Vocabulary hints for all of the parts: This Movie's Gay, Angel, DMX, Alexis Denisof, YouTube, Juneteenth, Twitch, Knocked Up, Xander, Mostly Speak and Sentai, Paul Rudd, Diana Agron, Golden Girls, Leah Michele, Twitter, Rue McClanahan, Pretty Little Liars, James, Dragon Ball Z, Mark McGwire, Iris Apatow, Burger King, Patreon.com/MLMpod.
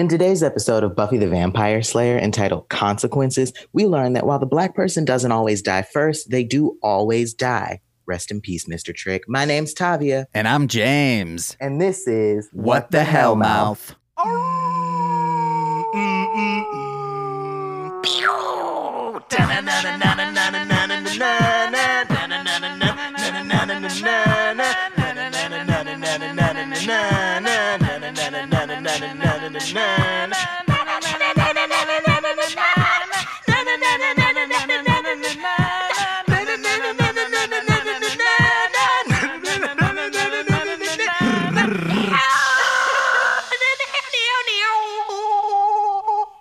In today's episode of Buffy the Vampire Slayer, entitled Consequences, we learn that while the Black person doesn't always die first, they do always die. Rest in peace, Mr. Trick. My name's Tavia. And I'm James. And this is... What the Hell Mouth.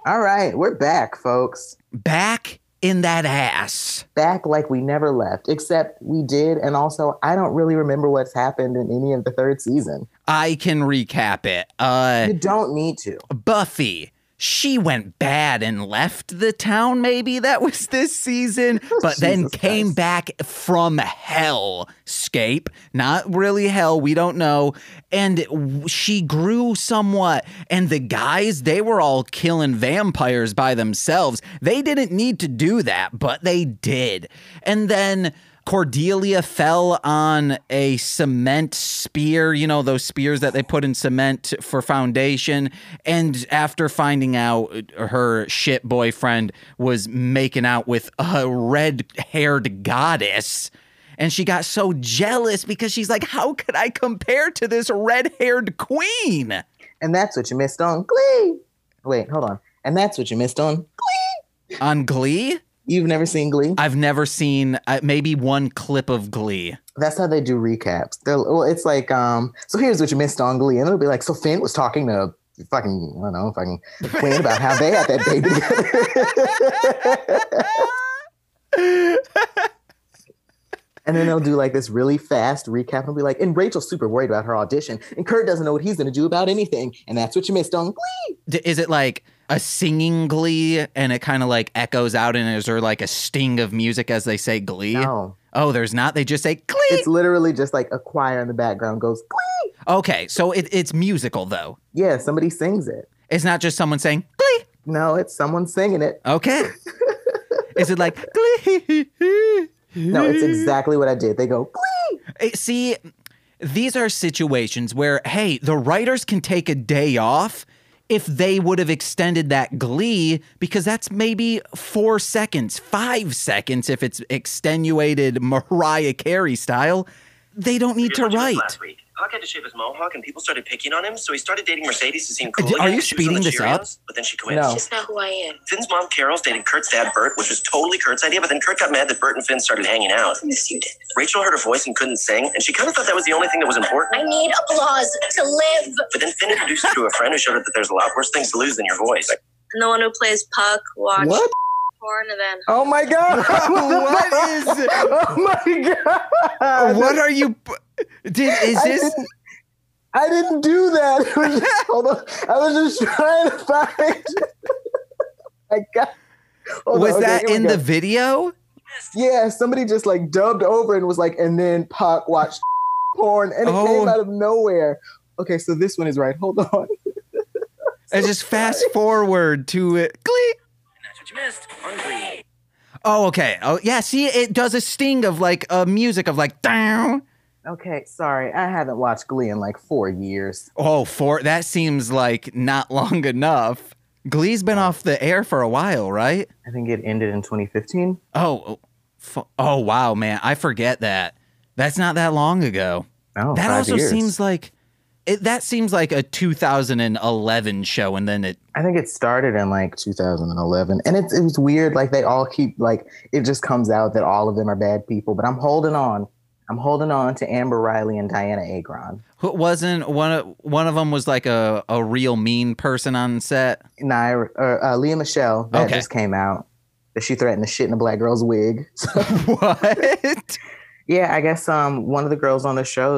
All right, we're back, folks. Back in that ass. Back like we never left, except we did. And also, I don't really remember what's happened in any of the third season. I can recap it. You don't need to. Buffy, she went bad and left the town, maybe that was this season, but then came back from hell scape. Not really hell, we don't know. And she grew somewhat. And the guys, they were all killing vampires by themselves. They didn't need to do that, but they did. And then Cordelia fell on a cement spear, you know, those spears that they put in cement for foundation. And after finding out her shit boyfriend was making out with a red-haired goddess, and she got so jealous because she's like, how could I compare to this red-haired queen? And that's what you missed on Glee. Wait, hold on. And that's what you missed on Glee. On Glee? You've never seen Glee? I've never seen maybe one clip of Glee. That's how they do recaps. It's like, so here's what you missed on Glee. And it'll be like, so Finn was talking to fucking, I don't know, fucking Quinn about how they had that baby together. And then they'll do like this really fast recap and be like, and Rachel's super worried about her audition. And Kurt doesn't know what he's going to do about anything. And that's what you missed on Glee. Is it like a singing Glee, and it kind of like echoes out, and is there like a sting of music as they say Glee? No. Oh, there's not? They just say Glee? It's literally just like a choir in the background goes Glee. Okay, so it's musical though. Yeah, somebody sings it. It's not just someone saying Glee? No, it's someone singing it. Okay. Is it like Glee? No, it's exactly what I did. They go Glee. See, these are situations where, hey, the writers can take a day off if they would have extended that Glee, because that's maybe 4 seconds, 5 seconds if it's extenuated Mariah Carey style. They don't need to write. Last week, Huck had to shave his mohawk and people started picking on him, so he started dating Mercedes to seem cool again. Are you speeding this up? But then she quit. No. She's not who I am. Finn's mom, Carol's dating Kurt's dad, Bert, which was totally Kurt's idea, but then Kurt got mad that Bert and Finn started hanging out. Yes, you did. Rachel heard her voice and couldn't sing, and she kind of thought that was the only thing that was important. I need applause to live. But then Finn introduced her to a friend who showed her that there's a lot worse things to lose than your voice. Like, and the one who plays Puck watched porn and then... Oh, my God. What is... Oh, my God. What are you... I didn't do that. It was just, hold on. I was just trying to find. I got. Was on, that okay, in the video? Yeah, somebody just like dubbed over and was like, and then Pac watched porn, and it came out of nowhere. Okay, so this one is right. Hold on. And just fast forward to it. Glee. That's what you missed on Glee. Oh, okay. Oh, yeah. See, it does a sting of like a music of like down. Okay, sorry. I haven't watched Glee in like 4 years. Oh, four? That seems like not long enough. Glee's been off the air for a while, right? I think it ended in 2015. Oh, wow, man. I forget that. That's not that long ago. Oh, that 5 years. That also seems like a 2011 show, and then it... I think it started in like 2011, and it was weird. Like they all keep like it just comes out that all of them are bad people, but I'm holding on. I'm holding on to Amber Riley and Diana Agron. Who wasn't one of them was like a real mean person on set? Leah Michele. That just came out. That she threatened to shit in a black girl's wig. What? Yeah, I guess one of the girls on the show,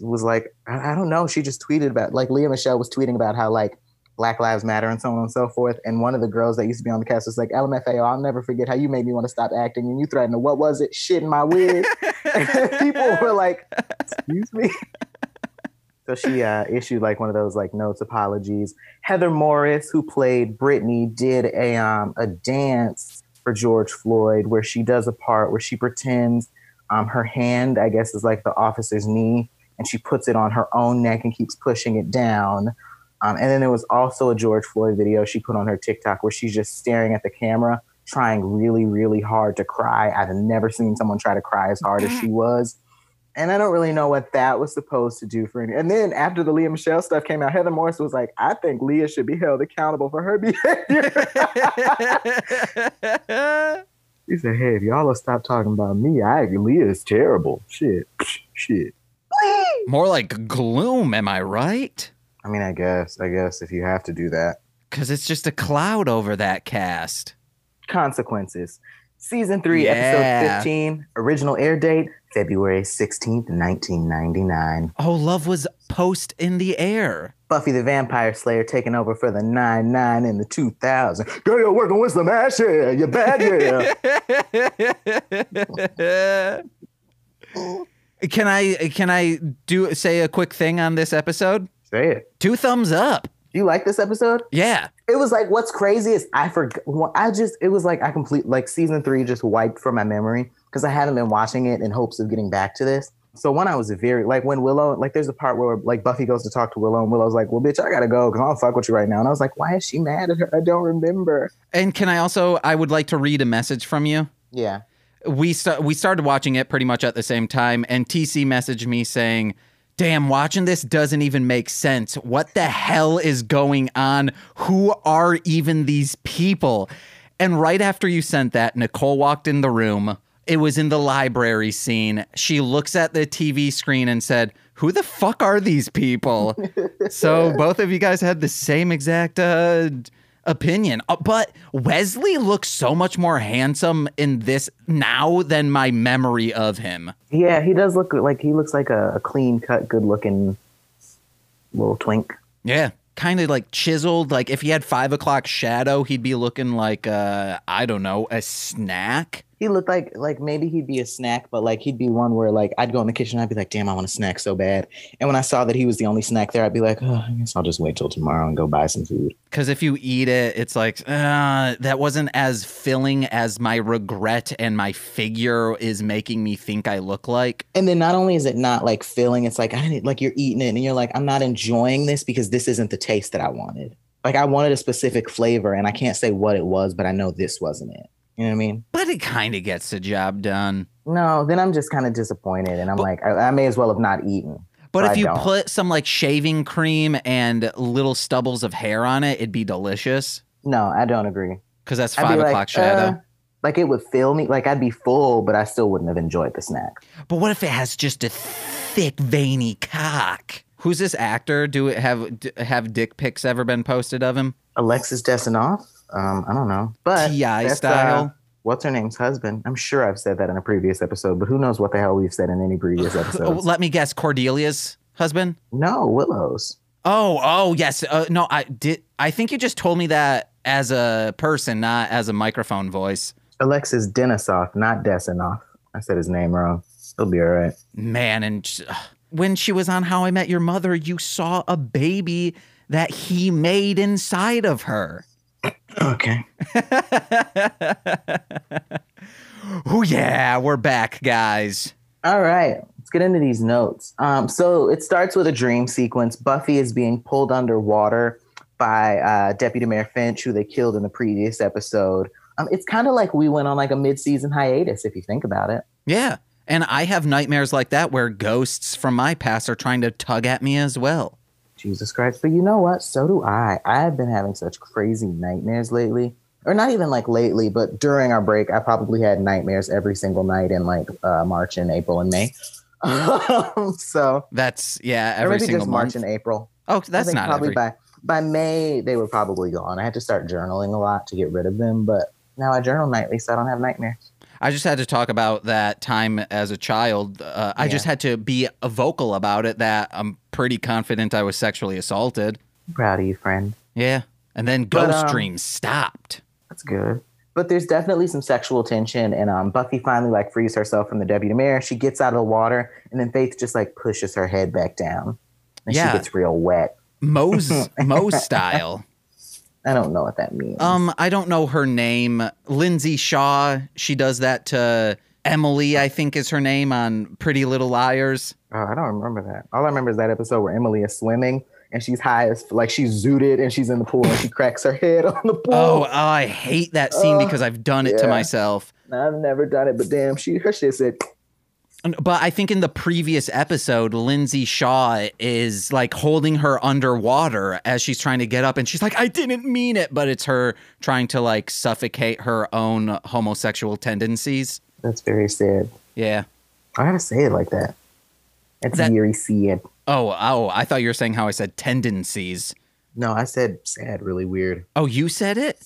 was like, I don't know. She just tweeted about, like Leah Michele was tweeting about how like Black Lives Matter and so on and so forth. And one of the girls that used to be on the cast was like, LMFAO, I'll never forget how you made me want to stop acting. And you threatened to, what was it? Shit in my wig. And people were like, excuse me? So she issued like one of those like notes, apologies. Heather Morris, who played Britney, did a dance for George Floyd where she does a part where she pretends her hand, I guess, is like the officer's knee, and she puts it on her own neck and keeps pushing it down. And then there was also a George Floyd video she put on her TikTok where she's just staring at the camera, trying really, really hard to cry. I've never seen someone try to cry as hard as she was. And I don't really know what that was supposed to do for any. And then after the Lea Michele stuff came out, Heather Morris was like, I think Lea should be held accountable for her behavior. He said, hey, if y'all will stop talking about me, Lea is terrible. Shit. More like gloom, am I right? I mean, I guess if you have to do that. Because it's just a cloud over that cast. Consequences. Season 3, episode 15. Original air date, February 16th, 1999. Oh, love was post in the air. Buffy the Vampire Slayer taking over for the 99 in the 2000. Girl, you're working with some ass here. You're bad here. Can I say a quick thing on this episode? Say it. 2 thumbs up. You like this episode? Yeah. It was like, what's crazy is it was like season 3 just wiped from my memory because I hadn't been watching it in hopes of getting back to this. So when I was when Willow, like there's a part where like Buffy goes to talk to Willow and Willow's like, well, bitch, I gotta go because I don't fuck with you right now. And I was like, why is she mad at her? I don't remember. And can I also, I would like to read a message from you. Yeah. We started watching it pretty much at the same time, and TC messaged me saying, damn, watching this doesn't even make sense. What the hell is going on? Who are even these people? And right after you sent that, Nicole walked in the room. It was in the library scene. She looks at the TV screen and said, who the fuck are these people? So both of you guys had the same exact opinion. But Wesley looks so much more handsome in this now than my memory of him. Yeah, he does look like a clean cut, good looking little twink. Yeah, kind of like chiseled. Like if he had 5 o'clock shadow, he'd be looking like, I don't know, a snack. He looked like maybe he'd be a snack, but like he'd be one where like I'd go in the kitchen and I'd be like, damn, I want a snack so bad. And when I saw that he was the only snack there, I'd be like, oh, I guess I'll just wait till tomorrow and go buy some food. Because if you eat it, it's like, that wasn't as filling as my regret and my figure is making me think I look like. And then not only is it not like filling, it's like, I didn't, like you're eating it and you're like, I'm not enjoying this because this isn't the taste that I wanted. Like I wanted a specific flavor and I can't say what it was, but I know this wasn't it. You know what I mean? But it kind of gets the job done. No, then I'm just kind of disappointed. And I'm I may as well have not eaten. But if you put some like shaving cream and little stubbles of hair on it, it'd be delicious. No, I don't agree. Because that's 5 o'clock like, shadow. Like it would fill me. Like I'd be full, but I still wouldn't have enjoyed the snack. But what if it has just a thick, veiny cock? Who's this actor? Have dick pics ever been posted of him? Alexis Denisof? I don't know. But T.I. style. What's her name's husband? I'm sure I've said that in a previous episode, but who knows what the hell we've said in any previous episode. Let me guess, Cordelia's husband? No, Willow's. Oh, yes. No, I did. I think you just told me that as a person, not as a microphone voice. Alexis Denisof, not Desinoff. I said his name wrong. He'll be all right. Man, and when she was on How I Met Your Mother, you saw a baby that he made inside of her. Okay. Oh, yeah, we're back, guys. All right, let's get into these notes. So it starts with a dream sequence. Buffy is being pulled underwater by Deputy Mayor Finch, who they killed in the previous episode. It's kind of like we went on like a mid-season hiatus, if you think about it. Yeah, and I have nightmares like that where ghosts from my past are trying to tug at me as well. Jesus Christ. But you know what? So do I. I've been having such crazy nightmares lately. Or not even like lately, but during our break, I probably had nightmares every single night in like March and April and May. So that's, yeah, every single month. Or maybe just March and April. Oh, that's not every. By May, they were probably gone. I had to start journaling a lot to get rid of them. But now I journal nightly, so I don't have nightmares. I just had to talk about that time as a child. I just had to be vocal about it that I'm pretty confident I was sexually assaulted. I'm proud of you, friend. Yeah. And then ghost dreams stopped. That's good. But there's definitely some sexual tension. And Buffy finally like frees herself from the deputy mayor. She gets out of the water. And then Faith just like pushes her head back down. And she gets real wet. Moe's style. I don't know what that means. I don't know her name. Lindsay Shaw, she does that to Emily, I think is her name, on Pretty Little Liars. Oh, I don't remember that. All I remember is that episode where Emily is swimming and she's high as, like, she's zooted and she's in the pool and she cracks her head on the pool. Oh, I hate that scene because I've done it to myself. I've never done it, but damn, her shit said... But I think in the previous episode, Lindsay Shaw is like holding her underwater as she's trying to get up. And she's like, I didn't mean it. But it's her trying to like suffocate her own homosexual tendencies. That's very sad. Yeah. I gotta say it like that. That's very sad. Oh, I thought you were saying how I said tendencies. No, I said sad really weird. Oh, you said it?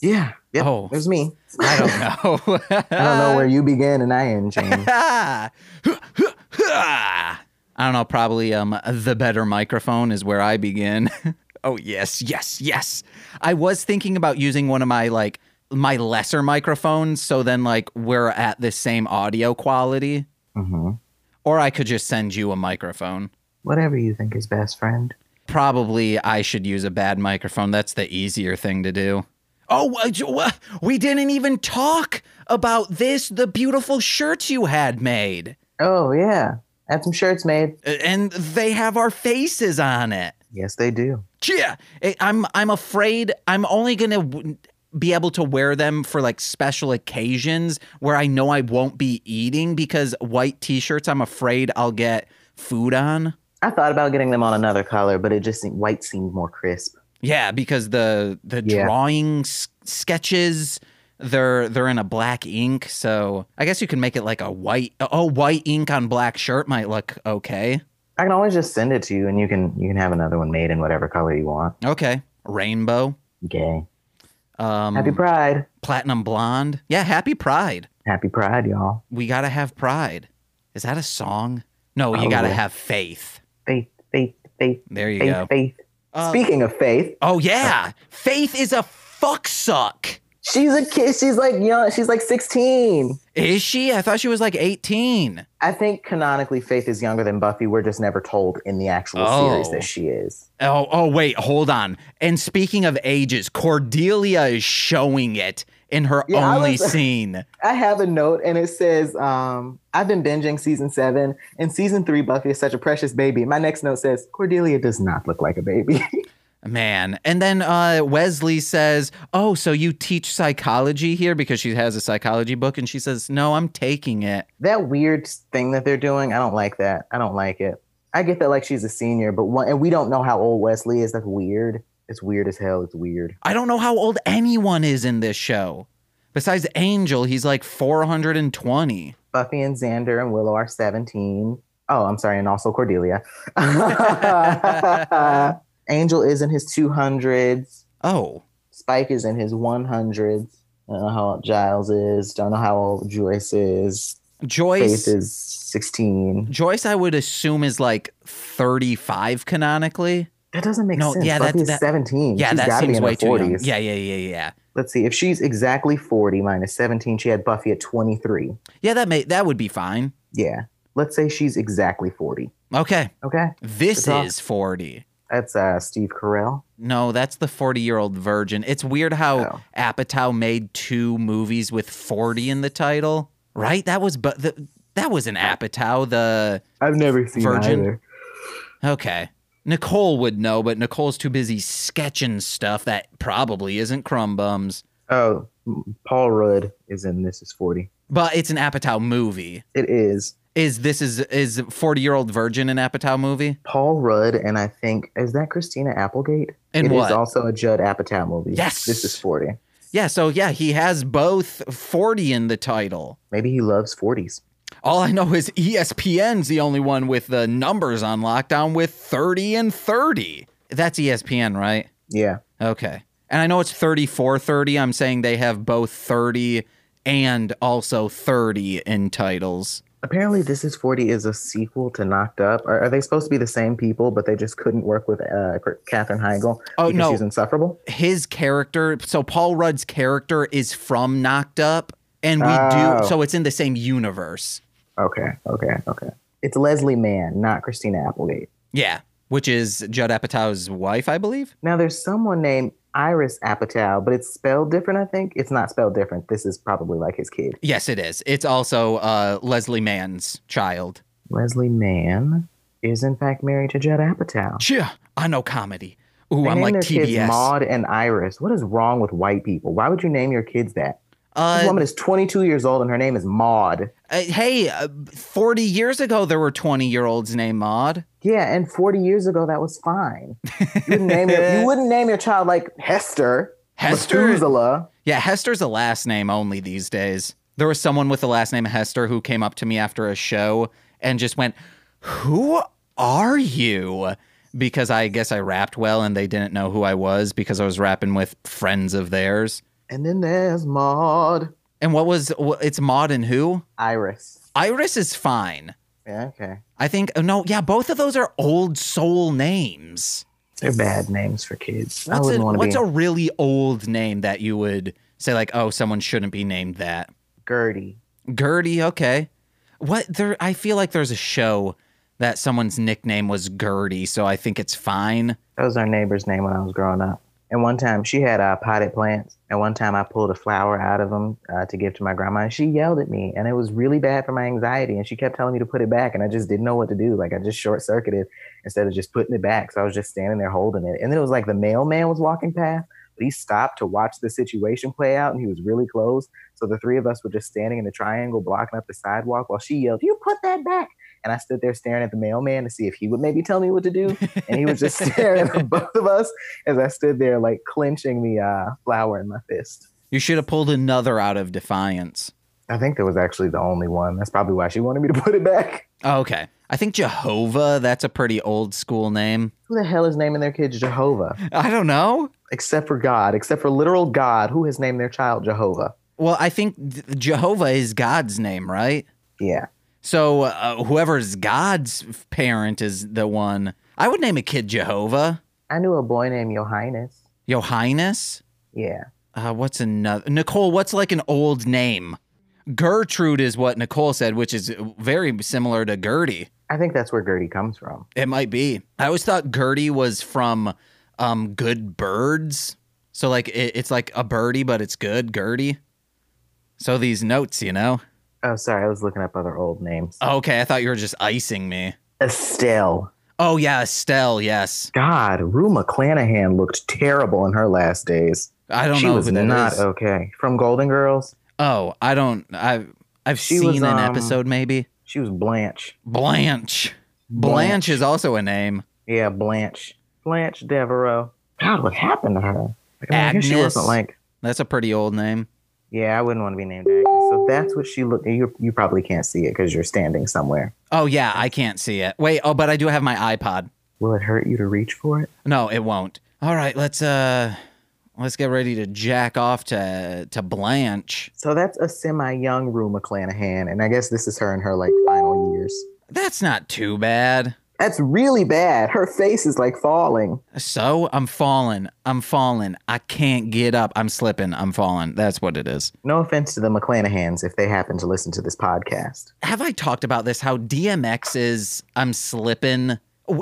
Yeah. Yep, oh, it was me. I don't know. I don't know where you began and I end, James. I don't know. Probably the better microphone is where I begin. Oh, yes, yes, yes. I was thinking about using one of my like my lesser microphones. So then like we're at the same audio quality. Mm-hmm. Or I could just send you a microphone. Whatever you think is best, friend. Probably I should use a bad microphone. That's the easier thing to do. Oh, we didn't even talk about the beautiful shirts you had made. Oh, yeah. I had some shirts made. And they have our faces on it. Yes, they do. Yeah. I'm afraid I'm only going to be able to wear them for like special occasions where I know I won't be eating, because white t-shirts, I'm afraid I'll get food on. I thought about getting them on another color, but it just seemed white seemed more crisp. Yeah, because the drawing sketches, they're in a black ink. So I guess you can make it like a white ink on black shirt might look okay. I can always just send it to you and you can have another one made in whatever color you want. Okay. Rainbow. Gay. Happy Pride. Platinum blonde. Yeah, happy Pride. Happy Pride, y'all. We got to have pride. Is that a song? No, you got to have faith. Faith, faith, faith. There you go. Faith, faith. Speaking of Faith. Oh, yeah. Faith is a fuck suck. She's a kid. She's like young. She's like 16. Is she? I thought she was like 18. I think canonically Faith is younger than Buffy. We're just never told in the actual series that she is. Oh, wait. Hold on. And speaking of ages, Cordelia is showing it in her only scene. I have a note and it says, I've been binging season 7 and season 3. Buffy is such a precious baby. My next note says Cordelia does not look like a baby. Man. And then Wesley says, oh, so you teach psychology here, because she has a psychology book, and she says, no, I'm taking it. That weird thing that they're doing. I don't like that. I don't like it. I get that like she's a senior, but and we don't know how old Wesley is. That's weird. It's weird as hell. It's weird. I don't know how old anyone is in this show. Besides Angel, he's like 420. Buffy and Xander and Willow are 17. Oh, I'm sorry. And also Cordelia. Angel is in his 200s. Oh. Spike is in his 100s. I don't know how old Giles is. Don't know how old Joyce is. Faith is 16. Joyce, I would assume, is like 35 canonically. That doesn't make sense. Yeah, Buffy's 17. Yeah, she's that seems way too young. Yeah. Let's see. If she's exactly 40 minus 17, she had Buffy at 23. Yeah, that would be fine. Yeah. Let's say she's exactly 40. Okay. This is 40. That's Steve Carell. No, that's the 40-year-old virgin. It's weird how Apatow made 2 movies with 40 in the title, right? That was an Apatow. I've never seen virgin. Either. Okay. Nicole would know, but Nicole's too busy sketching stuff that probably isn't Crumb Bums. Oh, Paul Rudd is in This Is 40. But it's an Apatow movie. It is. Is 40-year-old virgin an Apatow movie? Paul Rudd, and I think, is that Christina Applegate? And it is also a Judd Apatow movie. Yes. This Is 40. Yeah, so yeah, he has both 40 in the title. Maybe he loves 40s. All I know is ESPN's the only one with the numbers on lockdown with 30 and 30. That's ESPN, right? Yeah. Okay. And I know it's 34-30. I'm saying they have both 30 and also 30 in titles. Apparently, This Is 40 is a sequel to Knocked Up. Are they supposed to be the same people, but they just couldn't work with Katherine Heigl because she's insufferable? His character, so Paul Rudd's character is from Knocked Up, and we do, so it's in the same universe. Okay. It's Leslie Mann, not Christina Applegate. Yeah. which is Judd Apatow's wife, I believe. Now, there's someone named Iris Apatow, but it's spelled different, I think. It's not spelled different. This is probably like his kid. Yes, it is. It's also Leslie Mann's child. Leslie Mann is, in fact, married to Judd Apatow. Yeah, I know comedy. Ooh, I'm like TBS. Kids Maude and Iris. What is wrong with white people? Why would you name your kids that? This woman is 22 years old and her name is Maude. 40 years ago, there were 20-year-olds named Maude. Yeah, and 40 years ago, that was fine. You wouldn't name your child like Hester. Hester? Methuselah. Yeah, Hester's a last name only these days. There was someone with the last name Hester who came up to me after a show and just went, "Who are you?" Because I guess I rapped well and they didn't know who I was because I was rapping with friends of theirs. And then there's Maude. And it's Maude and who? Iris. Iris is fine. Yeah, okay. I think, both of those are old soul names. They're bad names for kids. What's a really old name that you would say like, oh, someone shouldn't be named that? Gertie. Gertie, okay. I feel like there's a show that someone's nickname was Gertie, so I think it's fine. That was our neighbor's name when I was growing up. And one time she had potted plants. And one time I pulled a flower out of them to give to my grandma. And she yelled at me. And it was really bad for my anxiety. And she kept telling me to put it back. And I just didn't know what to do. Like I just short-circuited instead of just putting it back. So I was just standing there holding it. And then it was like the mailman was walking past. But he stopped to watch the situation play out. And he was really close. So the three of us were just standing in a triangle blocking up the sidewalk while she yelled, "You put that back." And I stood there staring at the mailman to see if he would maybe tell me what to do. And he was just staring at both of us as I stood there, like, clenching the flower in my fist. You should have pulled another out of defiance. I think that was actually the only one. That's probably why she wanted me to put it back. Oh, okay. I think Jehovah, that's a pretty old school name. Who the hell is naming their kids Jehovah? I don't know. Except for God. Except for literal God. Who has named their child Jehovah? Well, I think Jehovah is God's name, right? Yeah. So whoever's God's parent is the one. I would name a kid Jehovah. I knew a boy named Johannes. Johannes? Yeah. What's another? Nicole, what's like an old name? Gertrude is what Nicole said, which is very similar to Gertie. I think that's where Gertie comes from. It might be. I always thought Gertie was from good birds. So like it's like a birdie, but it's good, Gertie. So these notes, you know. Oh, sorry. I was looking up other old names. Okay. I thought you were just icing me. Estelle. Oh, yeah. Estelle. Yes. God, Rue McClanahan looked terrible in her last days. I don't know. She was not okay. From Golden Girls? Oh, I don't. I've seen an episode maybe. She was Blanche. Blanche is also a name. Yeah, Blanche. Blanche Devereaux. God, what happened to her? Agnes. She wasn't like. That's a pretty old name. Yeah, I wouldn't want to be named Agnes. So that's what she looked. You probably can't see it because you're standing somewhere. Oh, yeah, I can't see it. Wait, but I do have my iPod. Will it hurt you to reach for it? No, it won't. All right, let's get ready to jack off to Blanche. So that's a semi-young Rue McClanahan, and I guess this is her in her, like, final years. That's not too bad. That's really bad. Her face is, like, falling. So I'm falling. I can't get up. I'm slipping. I'm falling. That's what it is. No offense to the McClanahans if they happen to listen to this podcast. Have I talked about this? How DMX is I'm slipping.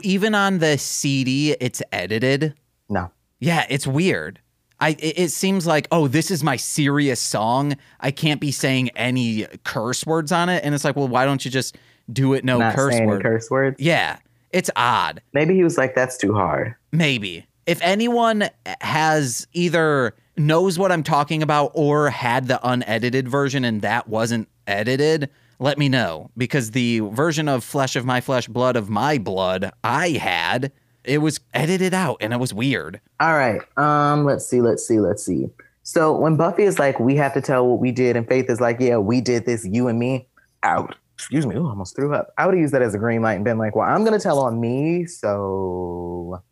Even on the CD, it's edited. No. Yeah, it's weird. It seems like, oh, this is my serious song. I can't be saying any curse words on it. And it's like, well, why don't you just do it? No curse word. Curse words. Yeah. It's odd. Maybe he was like, that's too hard. Maybe. If anyone has either knows what I'm talking about or had the unedited version and that wasn't edited, let me know. Because the version of Flesh of My Flesh, Blood of My Blood I had, it was edited out and it was weird. All right. Let's see. So when Buffy is like, we have to tell what we did, and Faith is like, yeah, we did this, you and me, out. Excuse me, I almost threw up. I would have used that as a green light and been like, well, I'm going to tell on me, so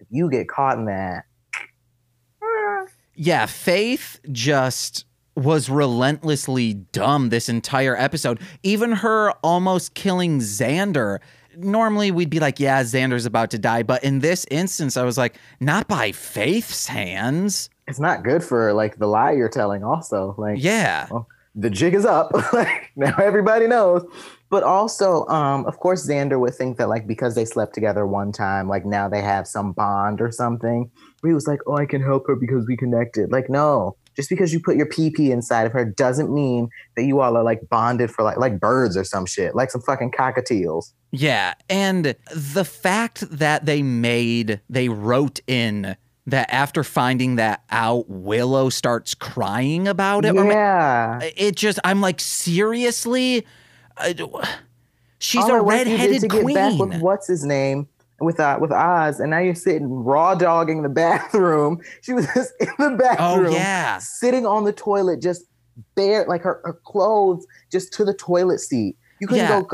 if you get caught in that. Yeah, Faith just was relentlessly dumb this entire episode. Even her almost killing Xander. Normally we'd be like, yeah, Xander's about to die. But in this instance, I was like, not by Faith's hands. It's not good for, like, the lie you're telling also. Like, yeah. Well, the jig is up. Like, now everybody knows. But also, of course, Xander would think that, like, because they slept together one time, like, now they have some bond or something. He was like, oh, I can help her because we connected. Like, no, just because you put your pee-pee inside of her doesn't mean that you all are, like, bonded for, like birds or some shit, like some fucking cockatiels. Yeah, and the fact that they wrote in that after finding that out, Willow starts crying about it. Yeah. It just, I'm like, seriously? She's a redheaded queen. Back with what's his name with Oz, and now you're sitting raw dogging the bathroom. She was just in the bathroom, sitting on the toilet, just bare, like her clothes just to the toilet seat. You couldn't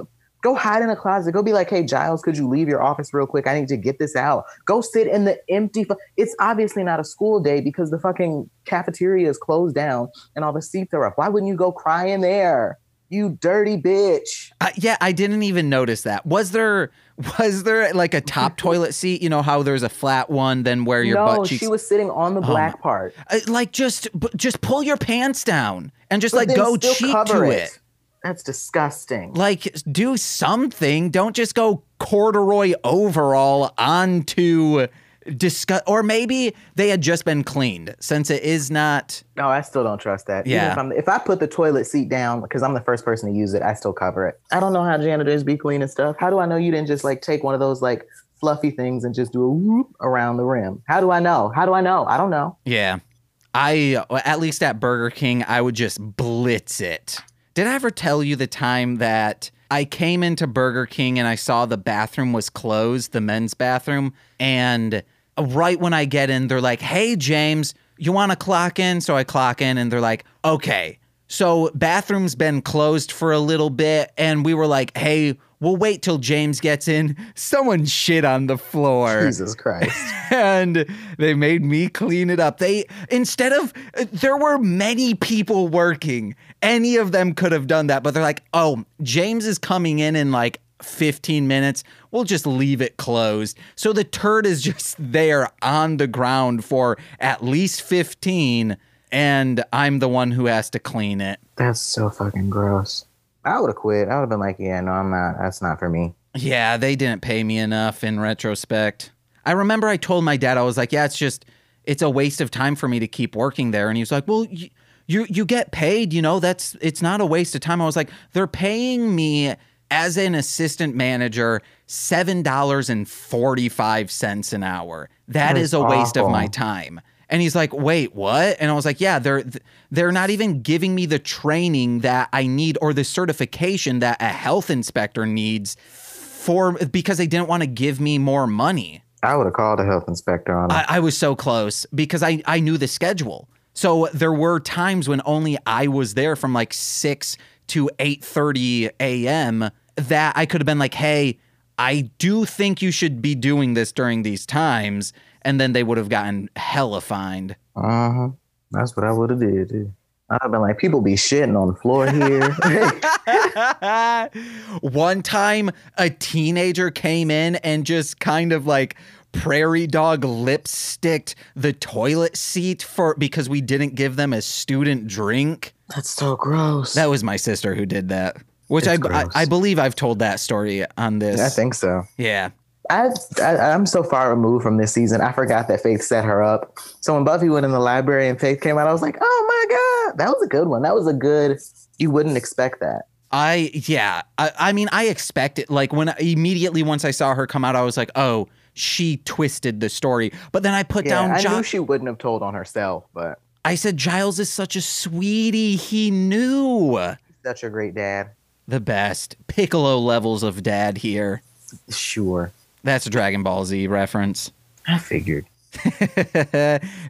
go hide in a closet. Go be like, hey Giles, could you leave your office real quick? I need to get this out. Go sit in the empty. It's obviously not a school day because the fucking cafeteria is closed down and all the seats are up. Why wouldn't you go cry in there? You dirty bitch. Yeah, I didn't even notice that. Was there like a top toilet seat? You know how there's a flat one, then where your butt cheeks. No, she was sitting on the black part. Like just pull your pants down and just but like go cheek to it. That's disgusting. Like do something. Don't just go corduroy overall onto discuss, or maybe they had just been cleaned since it is not. No, I still don't trust that. Yeah. If I put the toilet seat down because I'm the first person to use it, I still cover it. I don't know how janitors be clean and stuff. How do I know you didn't just like take one of those like fluffy things and just do a whoop around the rim? How do I know? How do I know? I don't know. Yeah. At least at Burger King, I would just blitz it. Did I ever tell you the time that I came into Burger King and I saw the bathroom was closed, the men's bathroom, and right when I get in, they're like, hey, James, you want to clock in? So I clock in and they're like, okay, so bathroom's been closed for a little bit. And we were like, hey, we'll wait till James gets in. Someone shit on the floor. Jesus Christ. And they made me clean it up. There were many people working. Any of them could have done that. But they're like, oh, James is coming in like 15 minutes. We'll just leave it closed. So the turd is just there on the ground for at least 15, and I'm the one who has to clean it. That's so fucking gross. I would have quit. I would have been like, yeah, no, I'm not. That's not for me. Yeah, they didn't pay me enough in retrospect. I remember I told my dad, I was like, yeah, it's a waste of time for me to keep working there. And he was like, well, you get paid, you know, it's not a waste of time. I was like, they're paying me as an assistant manager, $7.45 an hour. That is a waste of my time. And he's like, wait, what? And I was like, yeah, they're not even giving me the training that I need or the certification that a health inspector needs because they didn't want to give me more money. I would have called a health inspector on it. I was so close because I knew the schedule. So there were times when only I was there from like 6 to 8:30 a.m. that I could have been like, hey, I do think you should be doing this during these times. And then they would have gotten hella fined. Uh-huh. That's what I would have did, too. I'd have been like, people be shitting on the floor here. One time, a teenager came in and just kind of like prairie dog lipsticked the toilet seat because we didn't give them a student drink. That's so gross. That was my sister who did that. Which I believe I've told that story on this. I think so. Yeah. I'm so far removed from this season. I forgot that Faith set her up. So when Buffy went in the library and Faith came out, I was like, oh my God, that was a good one. That was a good, you wouldn't expect that. I expect it. Like immediately once I saw her come out, I was like, oh, she twisted the story. But then I put down Giles. I knew she wouldn't have told on herself, but. I said, Giles is such a sweetie. He knew. Such a great dad. The best. Piccolo levels of dad here. Sure. That's a Dragon Ball Z reference. I figured.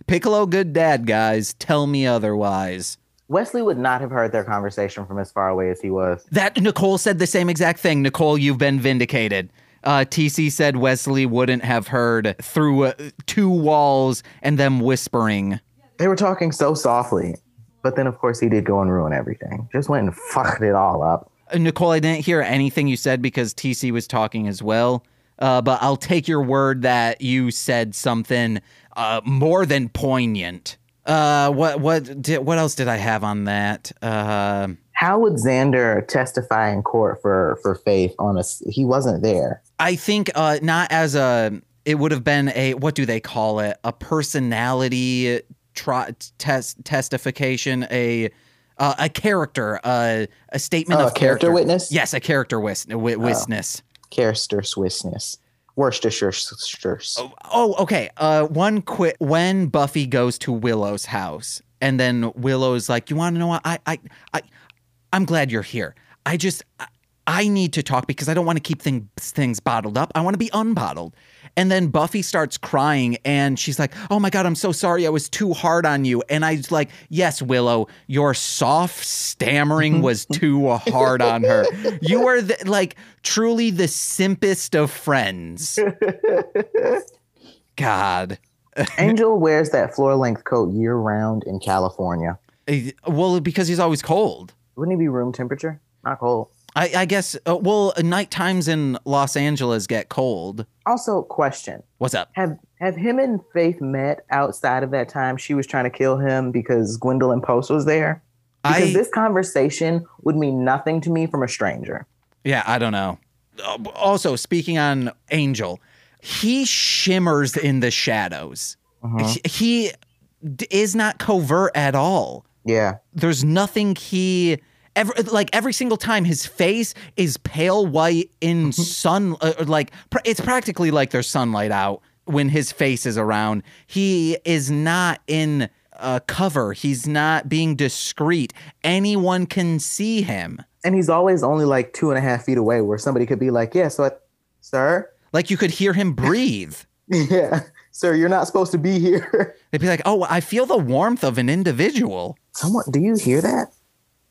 Piccolo, good dad, guys. Tell me otherwise. Wesley would not have heard their conversation from as far away as he was. That Nicole said the same exact thing. Nicole, you've been vindicated. TC said Wesley wouldn't have heard through two walls and them whispering. They were talking so softly. But then, of course, he did go and ruin everything. Just went and fucked it all up. Nicole, I didn't hear anything you said because TC was talking as well. But I'll take your word that you said something more than poignant What else did I have on that? How would Xander testify in court for Faith on he wasn't there. I think not as a, it would have been a, what do they call it? A personality testification, a character, a statement of character witness. Yes, a character witness. Character witness. Worcestershire. Okay. One quick. When Buffy goes to Willow's house, and then Willow's like, "You want to know what? I'm glad you're here. I need to talk because I don't want to keep things bottled up. I want to be unbottled." And then Buffy starts crying and she's like, "Oh my God, I'm so sorry. I was too hard on you." And I was like, yes, Willow, your soft stammering was too hard on her. You are truly the simpest of friends. God. Angel wears that floor-length coat year-round in California. Well, because he's always cold. Wouldn't he be room temperature? Not cold. I guess, night times in Los Angeles get cold. Also, question. What's up? Have him and Faith met outside of that time she was trying to kill him because Gwendolyn Post was there? Because this conversation would mean nothing to me from a stranger. Yeah, I don't know. Also, speaking on Angel, he shimmers in the shadows. Uh-huh. He is not covert at all. Yeah. There's nothing he... Every single time, his face is pale white in sun. It's practically like there's sunlight out when his face is around. He is not in cover. He's not being discreet. Anyone can see him. And he's always only 2.5 feet away where somebody could be like, yeah, so sir? You could hear him breathe. Yeah. Sir, you're not supposed to be here. They'd be like, oh, I feel the warmth of an individual. Someone, do you hear that?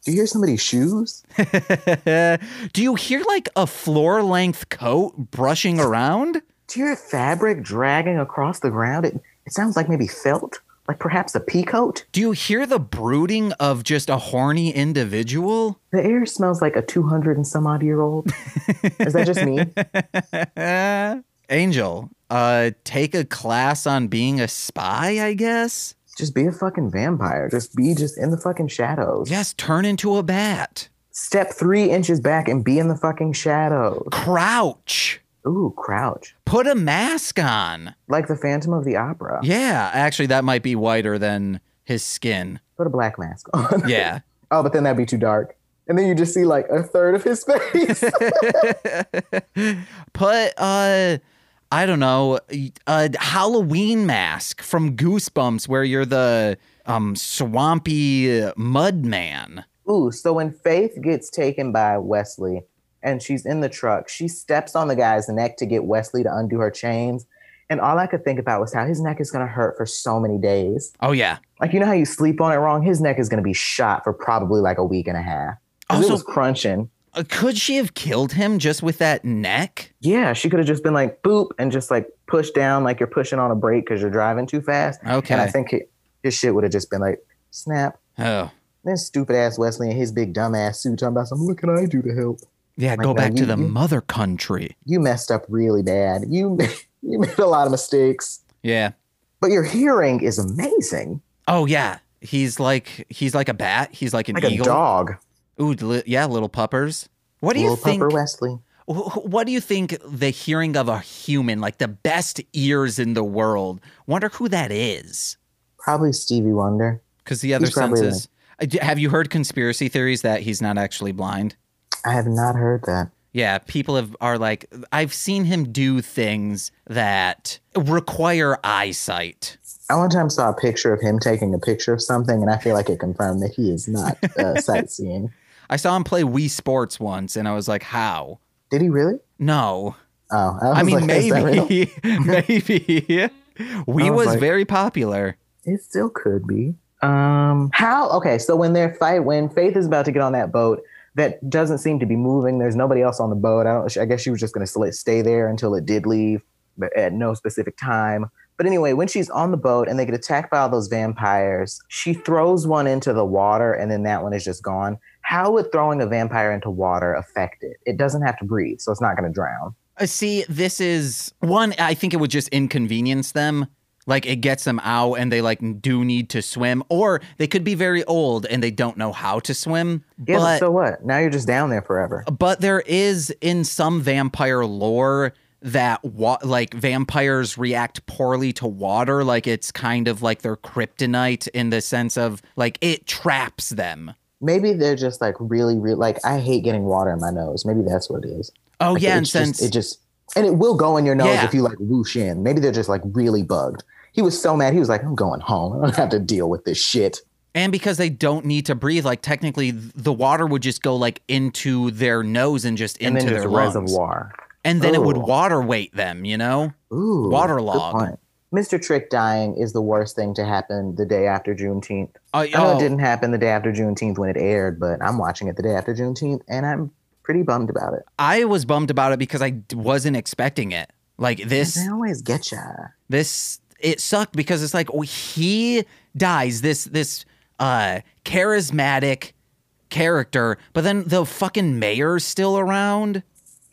Do you hear somebody's shoes? Do you hear a floor-length coat brushing around? Do you hear fabric dragging across the ground? It sounds like maybe felt, perhaps a pea coat. Do you hear the brooding of just a horny individual? The air smells like a 200-and-some-odd-year-old. Is that just me? Angel, take a class on being a spy, I guess? Just be a fucking vampire. Just be in the fucking shadows. Yes, turn into a bat. Step 3 inches back and be in the fucking shadows. Crouch. Ooh, crouch. Put a mask on. Like the Phantom of the Opera. Yeah, actually that might be whiter than his skin. Put a black mask on. Yeah. Oh, but then that'd be too dark. And then you just see a third of his face. Put, I don't know, a Halloween mask from Goosebumps where you're the swampy mud man. Ooh, so when Faith gets taken by Wesley and she's in the truck, she steps on the guy's neck to get Wesley to undo her chains. And all I could think about was how his neck is going to hurt for so many days. Oh, yeah. You know how you sleep on it wrong? His neck is going to be shot for probably a week and a half. Oh, it was crunching. Could she have killed him just with that neck? Yeah, she could have just been boop and just push down you're pushing on a brake because you're driving too fast. Okay. And I think his shit would have just been snap. Oh. This stupid ass Wesley and his big dumb ass suit talking about something, what can I do to help? Yeah, go back to the mother country. You messed up really bad. You made a lot of mistakes. Yeah. But your hearing is amazing. Oh, yeah. He's like a bat. He's like an eagle. Like a dog. Ooh, yeah, little puppers. What do you think? Little pupper Wesley. What do you think the hearing of a human, the best ears in the world, wonder who that is? Probably Stevie Wonder. Because the other senses. Have you heard conspiracy theories that he's not actually blind? I have not heard that. Yeah, people are like, I've seen him do things that require eyesight. I one time saw a picture of him taking a picture of something, and I feel like it confirmed that he is not sightseeing. I saw him play Wii Sports once, and I was like, how? Did he really? No. Oh. Maybe. Maybe. Wii was very popular. It still could be. How? Okay, so when Faith is about to get on that boat, that doesn't seem to be moving. There's nobody else on the boat. I guess she was just going to stay there until it did leave, but at no specific time. But anyway, when she's on the boat and they get attacked by all those vampires, she throws one into the water and then that one is just gone. How would throwing a vampire into water affect it? It doesn't have to breathe, so it's not going to drown. See, this is one, I think it would just inconvenience them. Like, it gets them out and they, like, do need to swim. Or they could be very old and they don't know how to swim. Yeah, but so what? Now you're just down there forever. But there is, in some vampire lore, that, like, vampires react poorly to water. Like, it's kind of like they're kryptonite in the sense of, like, it traps them. Maybe they're just, like, really, really, like, I hate getting water in my nose. Maybe that's what it is. Oh, like, yeah, and since... And it will go in your nose if you, like, whoosh in. Maybe they're just, like, really bugged. He was so mad. He was like, I'm going home. I don't have to deal with this shit. And because they don't need to breathe, like, technically the water would just go, like, into their nose and just into their lungs. Reservoir. And then it would water weight them, you know? Ooh. Waterlog. Mr. Trick dying is the worst thing to happen the day after Juneteenth. I know it didn't happen the day after Juneteenth when it aired, but I'm watching it the day after Juneteenth, and I'm pretty bummed about it. I was bummed about it because I wasn't expecting it. Like, this... They always get ya. This... It sucked because it's like, oh, he dies, this charismatic character, but then the fucking mayor's still around.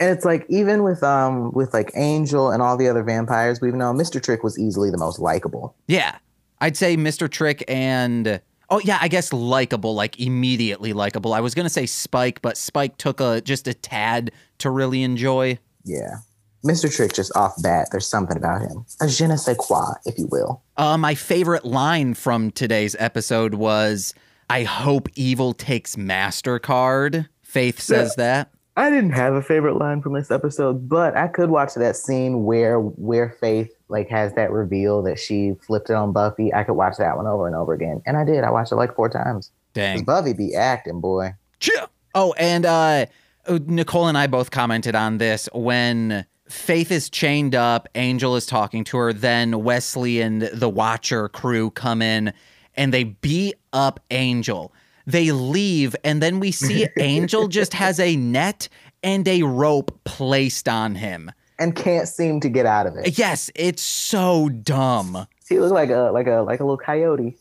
And it's like, even with like Angel and all the other vampires we've known, Mr. Trick was easily the most likable. Yeah. I'd say Mr. Trick and... Oh, yeah, I guess likable, like immediately likable. I was going to say Spike, but Spike took just a tad to really enjoy. Yeah. Mr. Trick, just off bat, there's something about him. A je ne sais quoi, if you will. My favorite line from today's episode was, I hope evil takes MasterCard. Faith says that. I didn't have a favorite line from this episode, but I could watch that scene where Faith like has that reveal that she flipped it on Buffy. I could watch that one over and over again. And I did. I watched it like 4 times. Dang. Buffy be acting, boy. Chia! Oh, and Nicole and I both commented on this. When Faith is chained up, Angel is talking to her, then Wesley and the Watcher crew come in and they beat up Angel. They leave, and then we see Angel just has a net and a rope placed on him. And can't seem to get out of it. Yes, it's so dumb. He looks like a little coyote.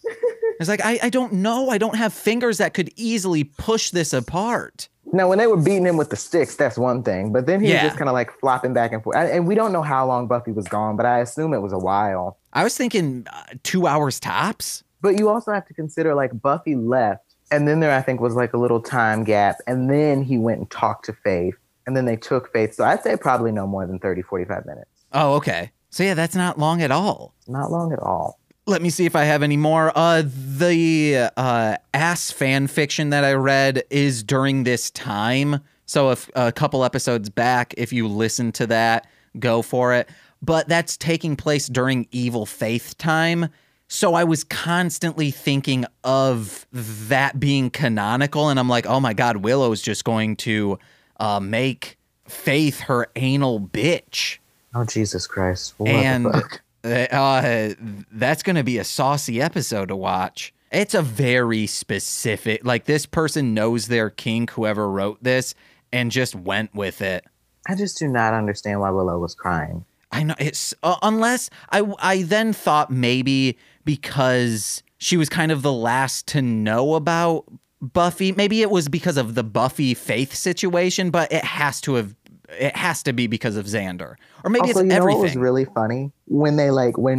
It's like, I don't know. I don't have fingers that could easily push this apart. Now, when they were beating him with the sticks, that's one thing. But then he was just kind of like flopping back and forth. And we don't know how long Buffy was gone, but I assume it was a while. I was thinking 2 hours tops. But you also have to consider, like, Buffy left. And then there, I think, was like a little time gap. And then he went and talked to Faith. And then they took Faith. So I'd say probably no more than 30, 45 minutes. Oh, okay. So yeah, that's not long at all. Not long at all. Let me see if I have any more. The ass fan fiction that I read is during this time. So if a couple episodes back, if you listen to that, go for it. But that's taking place during Evil Faith time. So I was constantly thinking of that being canonical, and I'm like, oh my God, Willow's just going to make Faith her anal bitch. Oh, Jesus Christ. What the fuck? That's going to be a saucy episode to watch. It's a very specific, like, this person knows their kink, whoever wrote this, and just went with it. I just do not understand why Willow was crying. I know, it's unless I then thought maybe because she was kind of the last to know about Buffy. Maybe it was because of the Buffy Faith situation, but it has to be because of Xander. Or maybe also, it's everything. What was really funny when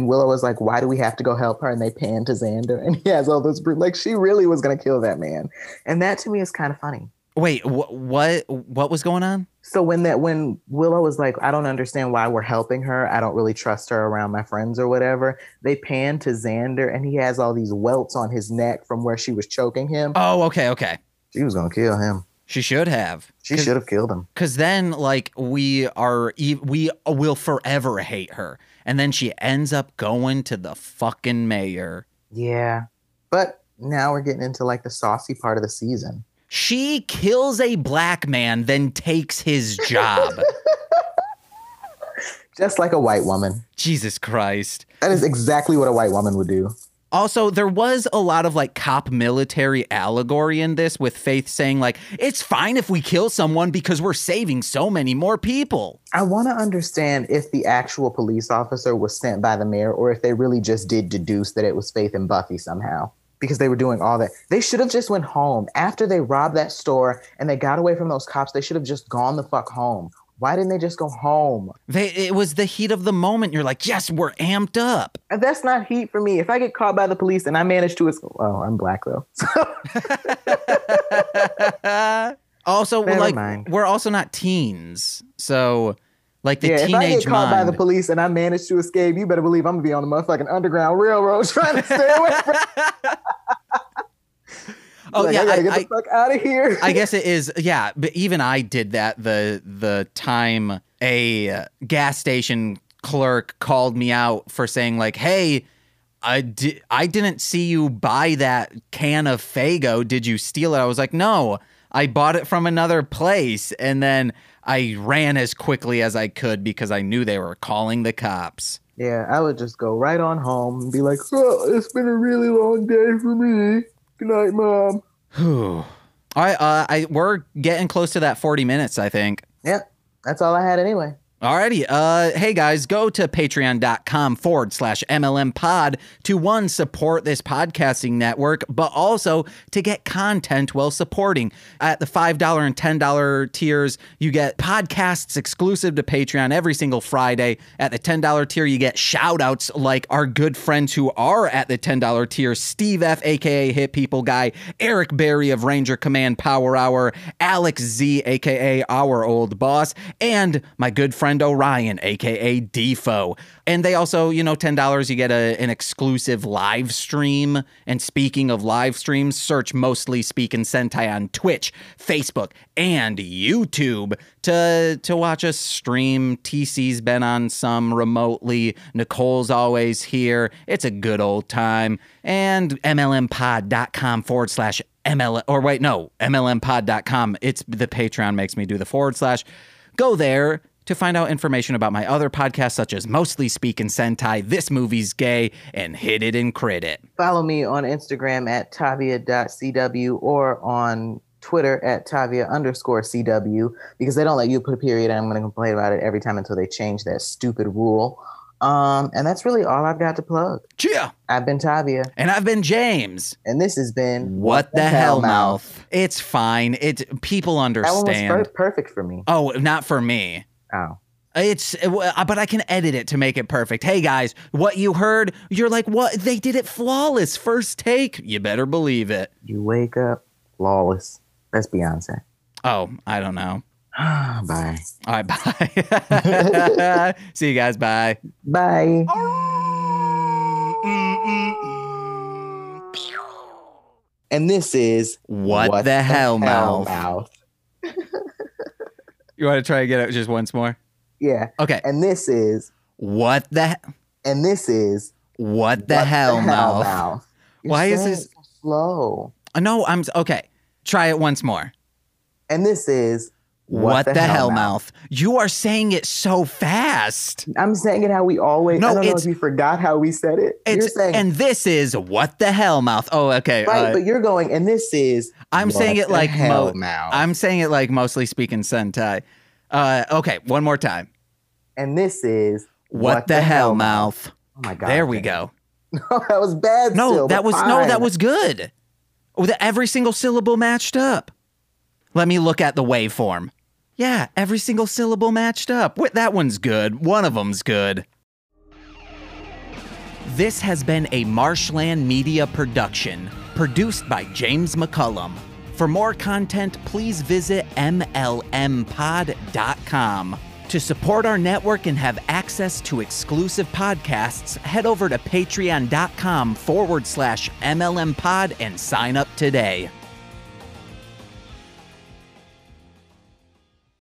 Willow was like, why do we have to go help her? And they pan to Xander and he has all those like, she really was going to kill that man. And that to me is kind of funny. Wait, what was going on? So when Willow was like, I don't understand why we're helping her. I don't really trust her around my friends or whatever. They pan to Xander and he has all these welts on his neck from where she was choking him. Oh, okay. She was going to kill him. She should have. She should have killed him. Because then, like, we will forever hate her. And then she ends up going to the fucking mayor. Yeah. But now we're getting into, like, the saucy part of the season. She kills a black man, then takes his job. Just like a white woman. Jesus Christ. That is exactly what a white woman would do. Also, there was a lot of, like, cop military allegory in this, with Faith saying, like, it's fine if we kill someone because we're saving so many more people. I want to understand if the actual police officer was sent by the mayor or if they really just did deduce that it was Faith and Buffy somehow. Because they were doing all that. They should have just went home. After they robbed that store and they got away from those cops, they should have just gone the fuck home. Why didn't they just go home? It was the heat of the moment. You're like, yes, we're amped up. That's not heat for me. If I get caught by the police and I manage to escape, oh, I'm black though. So. Also, Never mind. We're also not teens, so like the teenage mind. If I get caught by the police and I manage to escape, you better believe I'm gonna be on the motherfucking Underground Railroad trying to stay away from. Oh, like, yeah, I gotta get the fuck out of here. I guess it is. Yeah, but even I did that the time a gas station clerk called me out for saying like, hey, I didn't see you buy that can of Faygo. Did you steal it? I was like, no, I bought it from another place. And then I ran as quickly as I could because I knew they were calling the cops. Yeah, I would just go right on home and be like, oh, it's been a really long day for me. Good night, Mom. All right, we're getting close to that 40 minutes, I think. Yep, that's all I had anyway. Alrighty. Hey, guys, go to patreon.com/MLM pod to, one, support this podcasting network, but also to get content while supporting. At the $5 and $10 tiers, you get podcasts exclusive to Patreon every single Friday. At the $10 tier, you get shout-outs like our good friends who are at the $10 tier, Steve F, a.k.a. Hit People Guy, Eric Berry of Ranger Command Power Hour, Alex Z, a.k.a. Our Old Boss, and my good friend Orion, a.k.a. Defo. And they also, you know, $10, you get an exclusive live stream. And speaking of live streams, search Mostly Speak and Sentai on Twitch, Facebook, and YouTube to watch us stream. TC's been on some remotely. Nicole's always here. It's a good old time. And MLMpod.com/MLM, or wait, no, MLMpod.com. It's the Patreon makes me do the / Go there to find out information about my other podcasts, such as Mostly Speak and Sentai, This Movie's Gay, and Hit It and Crit It. Follow me on Instagram at Tavia.cw or on Twitter at Tavia_CW, because they don't let you put a period, and I'm going to complain about it every time until they change that stupid rule. And that's really all I've got to plug. Cheer! I've been Tavia. And I've been James. And this has been What the Hell Mouth. It's fine. People understand. That one was perfect for me. Oh, not for me. Oh. But I can edit it to make it perfect. Hey, guys, what you heard, you're like, what? They did it flawless. First take. You better believe it. You wake up flawless. That's Beyonce. Oh, I don't know. Bye. All right, bye. See you guys. Bye. Bye. And this is What the Hell Mouth. You want to try to get it just once more? Yeah. Okay. And this is What the Hell Mouth. Why is this slow? No, I'm okay. Try it once more. And this is What the Hell Mouth. You are saying it so fast. I'm saying it how we always. No, I don't know if you forgot how we said it. You're saying, and this is What the Hell Mouth. Oh, okay. Right, but you're going, and this is I'm saying it like Mostly Speaking Sentai. Okay, one more time. And this is What the Hell Mouth. Oh my god. There we go. No, that was bad. No, still, that was fine. No, that was good. Every single syllable matched up. Let me look at the waveform. Yeah, every single syllable matched up. That one's good. One of them's good. This has been a Marshland Media production, produced by James McCullum. For more content, please visit mlmpod.com. To support our network and have access to exclusive podcasts, head over to patreon.com/MLMpod and sign up today.